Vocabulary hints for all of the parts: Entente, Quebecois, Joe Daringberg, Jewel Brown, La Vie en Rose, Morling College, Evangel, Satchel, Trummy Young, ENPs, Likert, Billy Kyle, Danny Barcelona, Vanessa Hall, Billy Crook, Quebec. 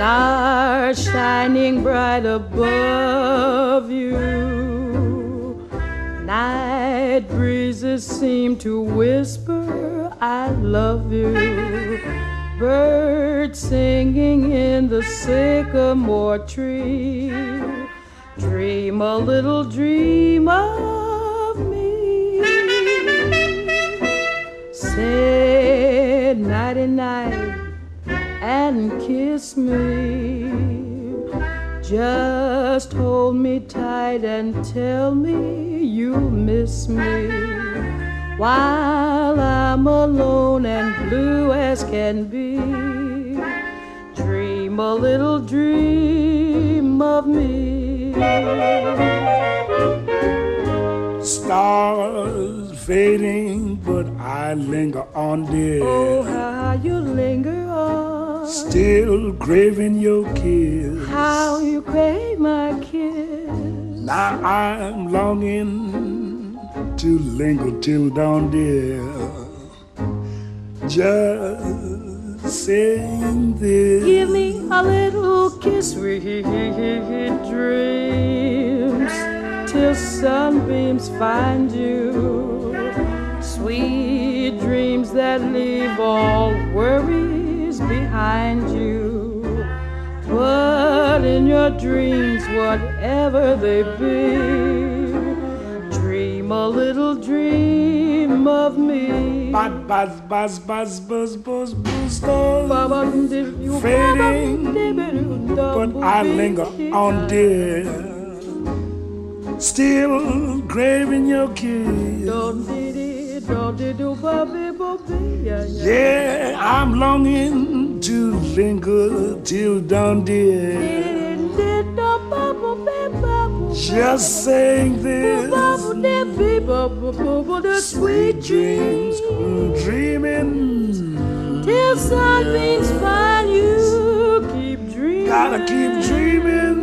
stars shining bright above you. Night breezes seem to whisper, I love you. Birds singing in the sycamore tree. Dream a little dream of me. Say nighty night and kiss me. Just hold me tight and tell me you'll miss me. While I'm alone and blue as can be. Dream a little dream of me. Stars fading, but I linger on, dear. Oh, how you linger on. Still craving your kiss. How you crave my kiss. Now I'm longing to linger till dawn, dear. Just sing this. Give me a little kiss. Sweet dreams till sunbeams find you. Sweet dreams that leave all worries behind you. But in your dreams, whatever they be, dream a little dream of me. Buzz, buzz, buzz, buzz, buzz, buzz, stars fading, but I linger on, dear. Still craving your kiss. Yeah, I'm longing to linger till dawn, dear. Just saying this. Sweet dreams, dreaming till something's fine. You keep dreaming. Gotta keep dreaming.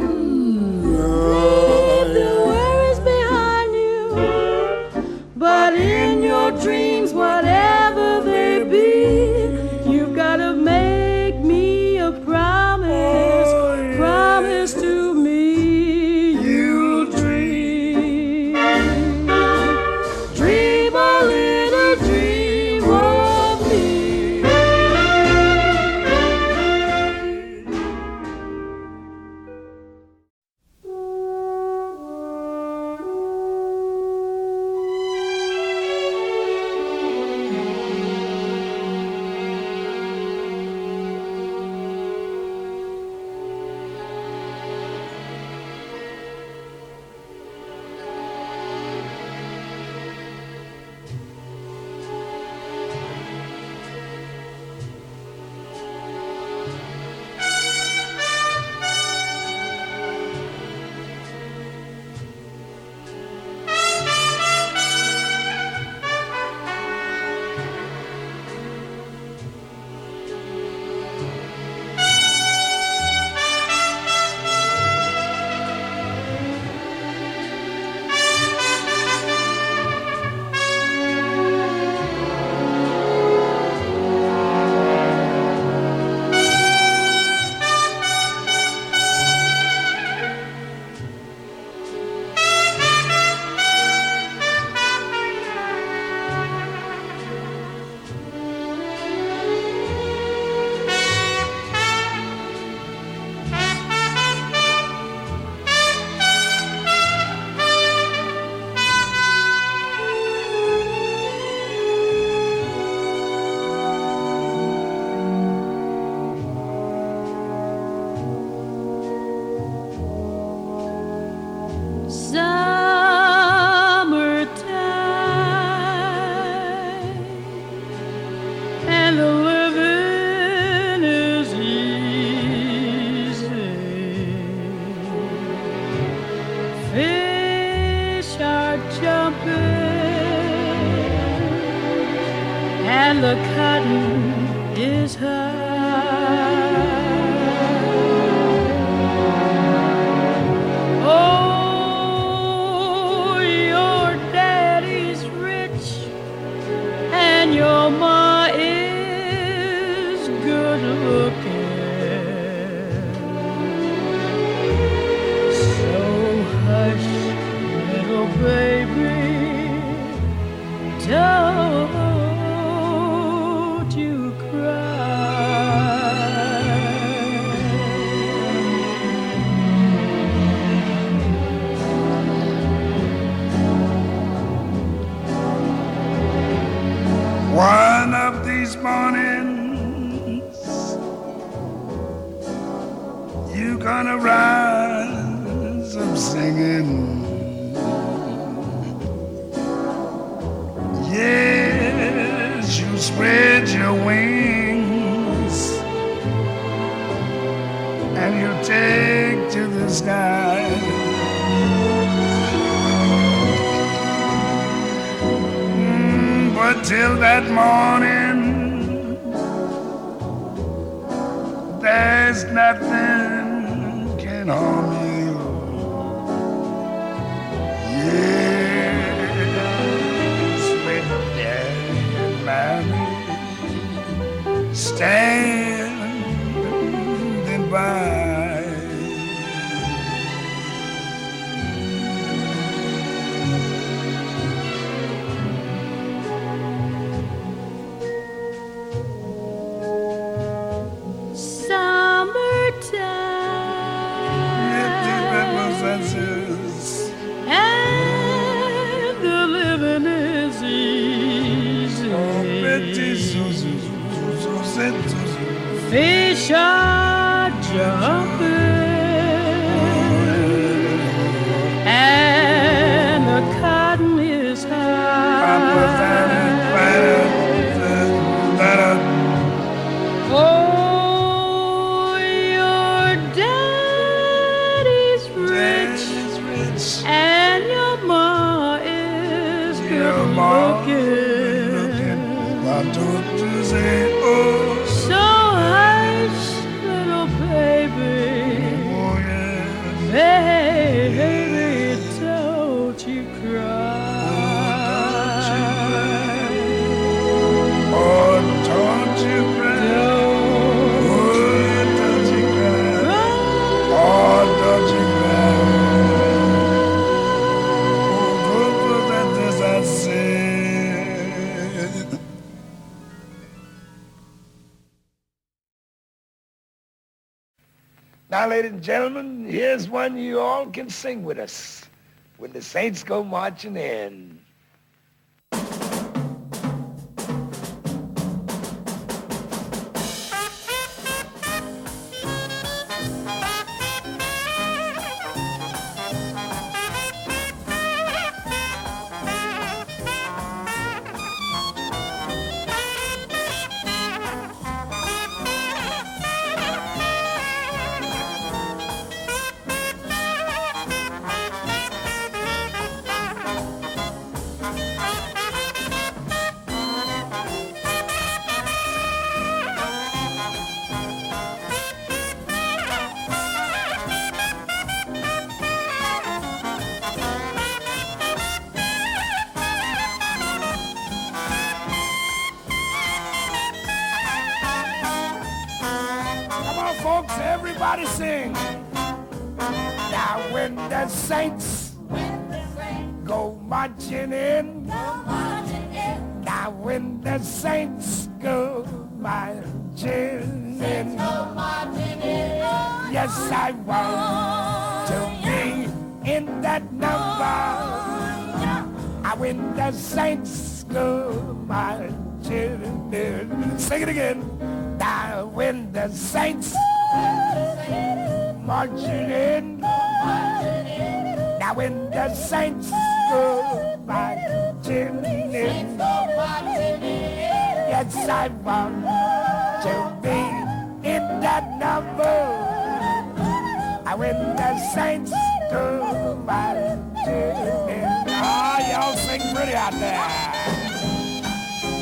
Leave the worries behind you, but in your dreams, whatever they be, you've got to make me a promise. Oh, yeah. Promise to me you'll dream. Dream a little dream of me. You're gonna rise up singing. Yes, you spread your wings and you take to the sky. But till that morning, there's nothing can harm you. Yeah. Standing by. Summertime. And the living is easy. Oh, pretty Susan. Fish are jumping and the cotton is high. Oh, your daddy's rich and your ma is good looking. Now, ladies and gentlemen, here's one you all can sing with us when the Saints go marching in.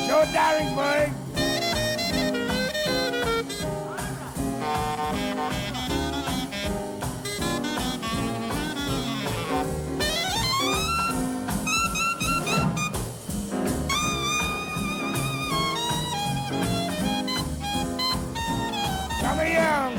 Joe Daringberg. Trummy Young.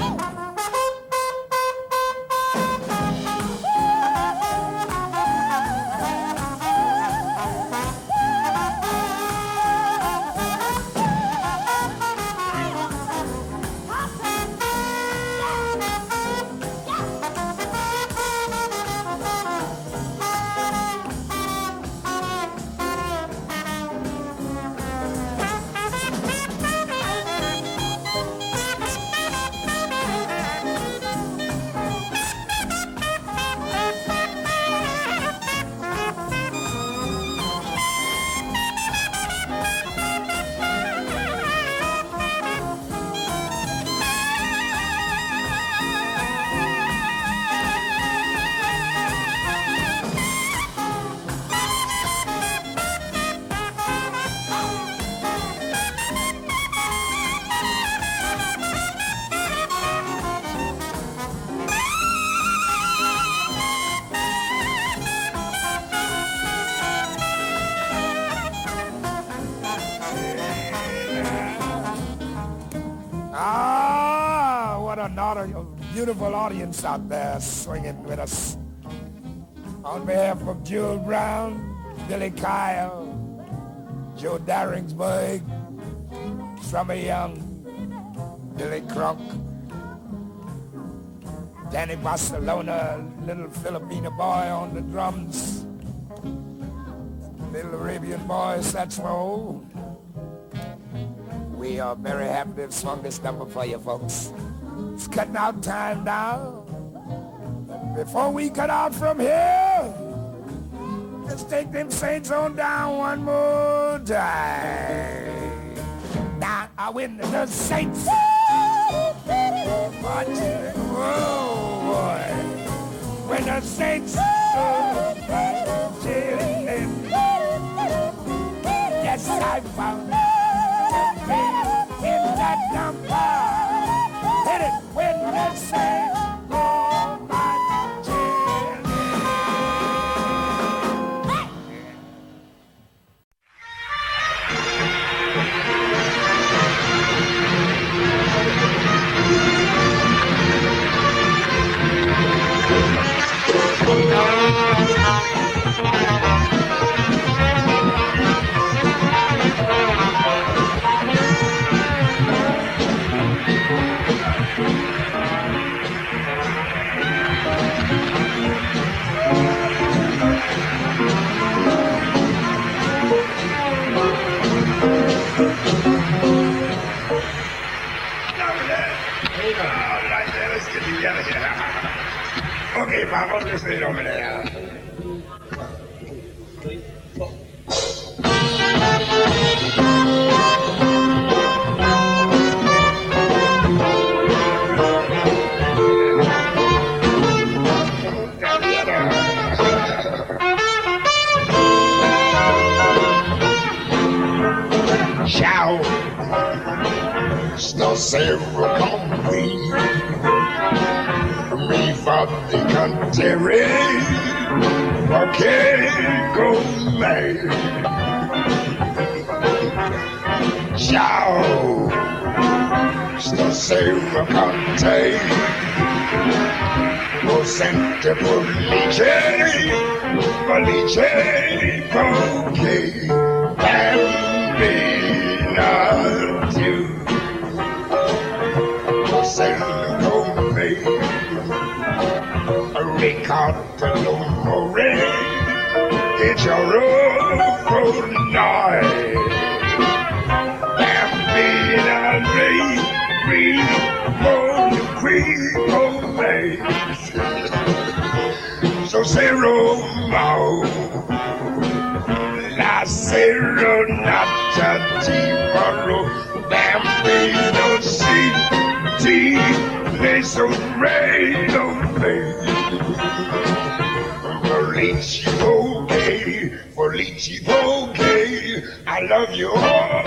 a beautiful audience out there swinging with us. On behalf of Jewel Brown, Billy Kyle, Joe Daringberg, Trummy Young, Billy Crook, Danny Barcelona, little Filipino boy on the drums, little Arabian boy Satchel. We are very happy to have swung this number for you folks. It's cutting out time now. Before we cut out from here, let's take them saints on down one more time. Now I win the saints. Oh boy, when the saints chilling, yes I found in that number. Hit it when the saints. Okay, my husband stayed over there. Ciao. Snow save come we. Me from the country, I can't go back. Ciao, sto sempre con te. Lo sento felice, perché bambina tu. Lo sento con me. Ricardo Lomore, it's your awful night. Bambina, me, for the creep away. So zero mo, la serenata di moro, bambino si, ti, le sorrello me. Felici bouquet, I love you all.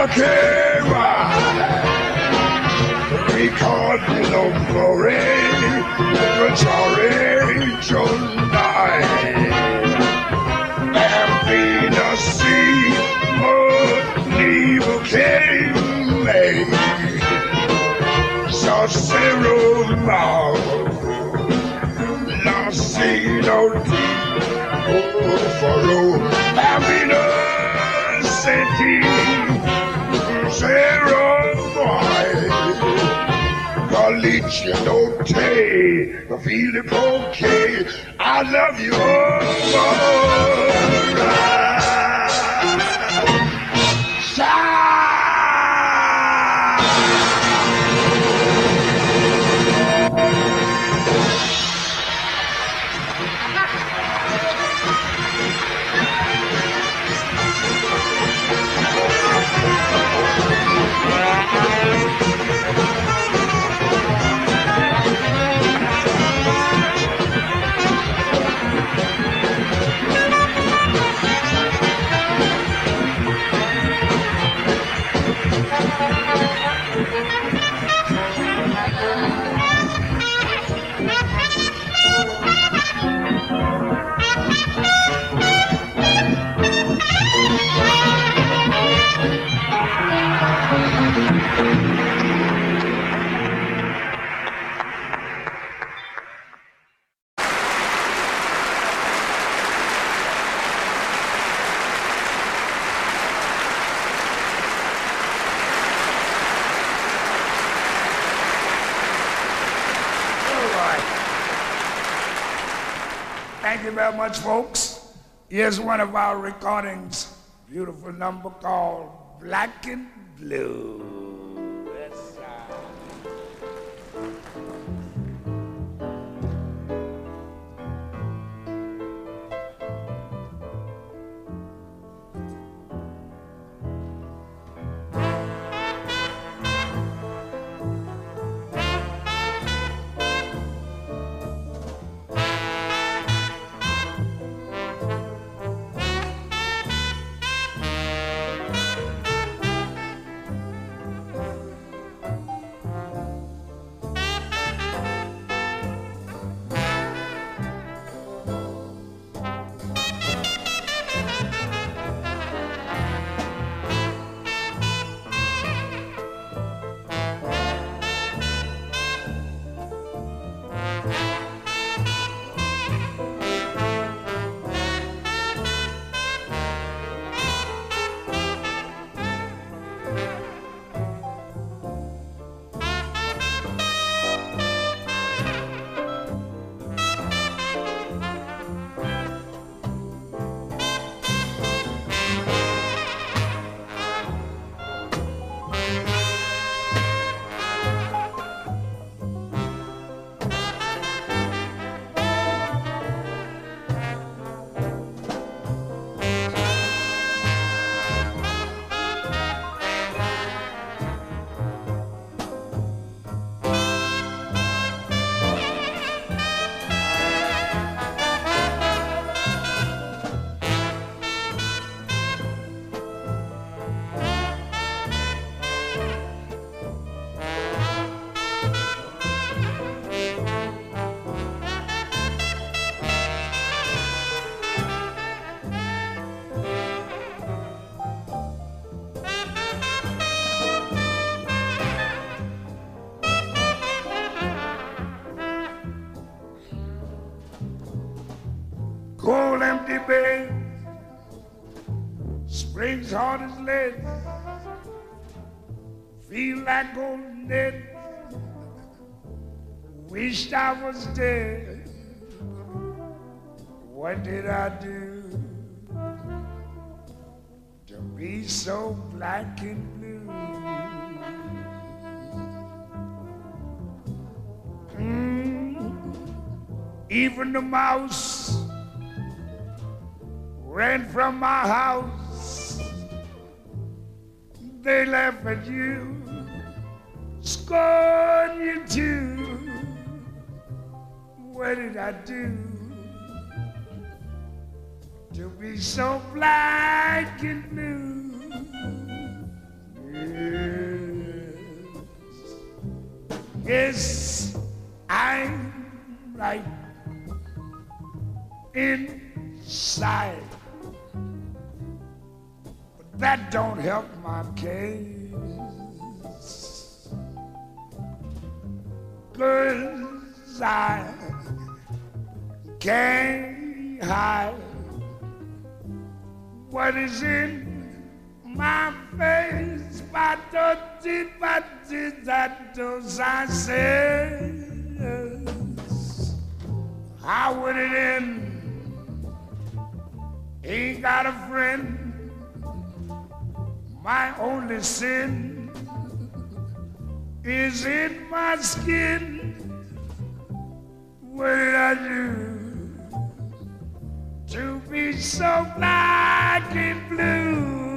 Calatrava, record no glory, Majority tonight. Bambina sea, oh, evil came, made, Sorcerer mouth, La sea no deep, oh, for old Bambina city. Zero boy, Galicia don't take the feeling okay. I love you, much, folks. Here's one of our recordings. Beautiful number called Black and Blue. Yes, springs hard as lead, feel like golden dead, wished I was dead, what did I do to be so black and blue? Even the mouse ran from my house, they laugh at you, scorn you too. What did I do to be so black and blue? Yes, I'm right inside. But that don't help my case. 'Cause I can't hide what is in my face. I says, how would it end? Ain't got a friend. My only sin is in my skin. What did I do to be so black and blue?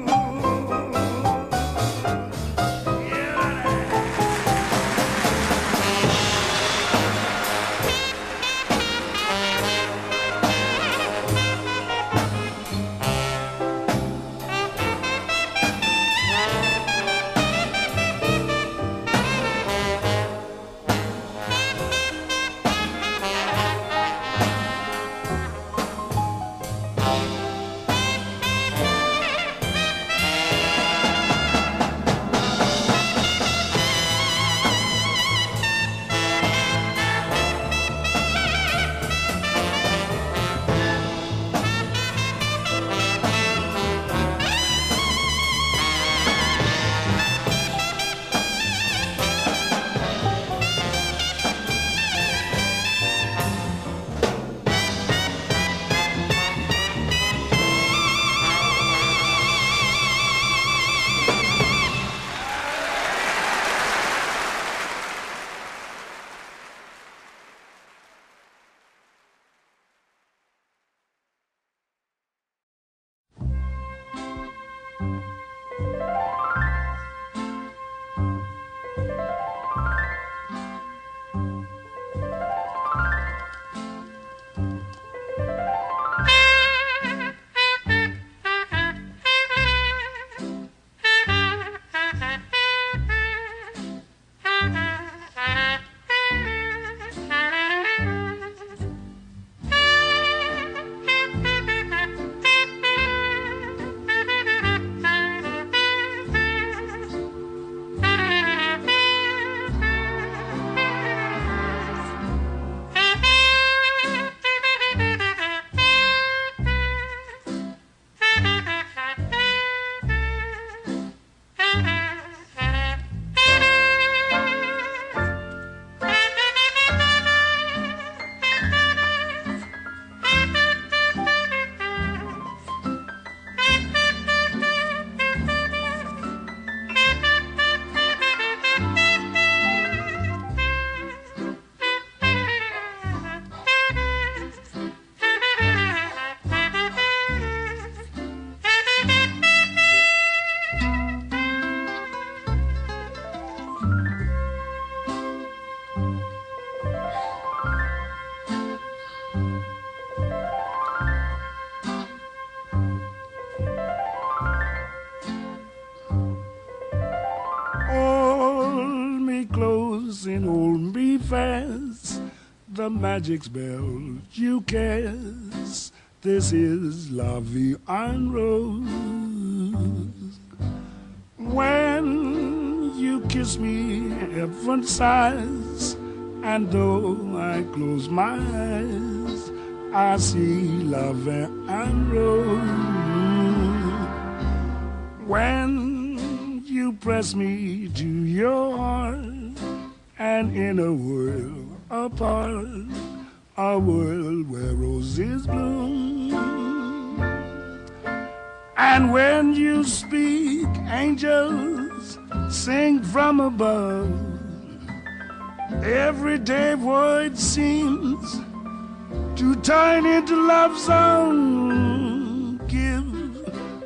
The magic spell you cast. This is La Vie en Rose. When you kiss me, heaven sighs, and though I close my eyes, I see La Vie en Rose. When you press me to your heart, and in a world apart, a world where roses bloom. And when you speak, angels sing from above. Everyday void seems to turn into love song. Give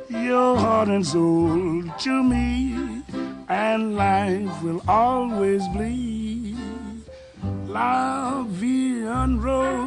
your heart and soul to me, and life will always bleed. La Vie en Rose.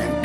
and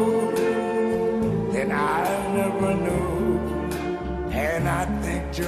than I never knew. And I think to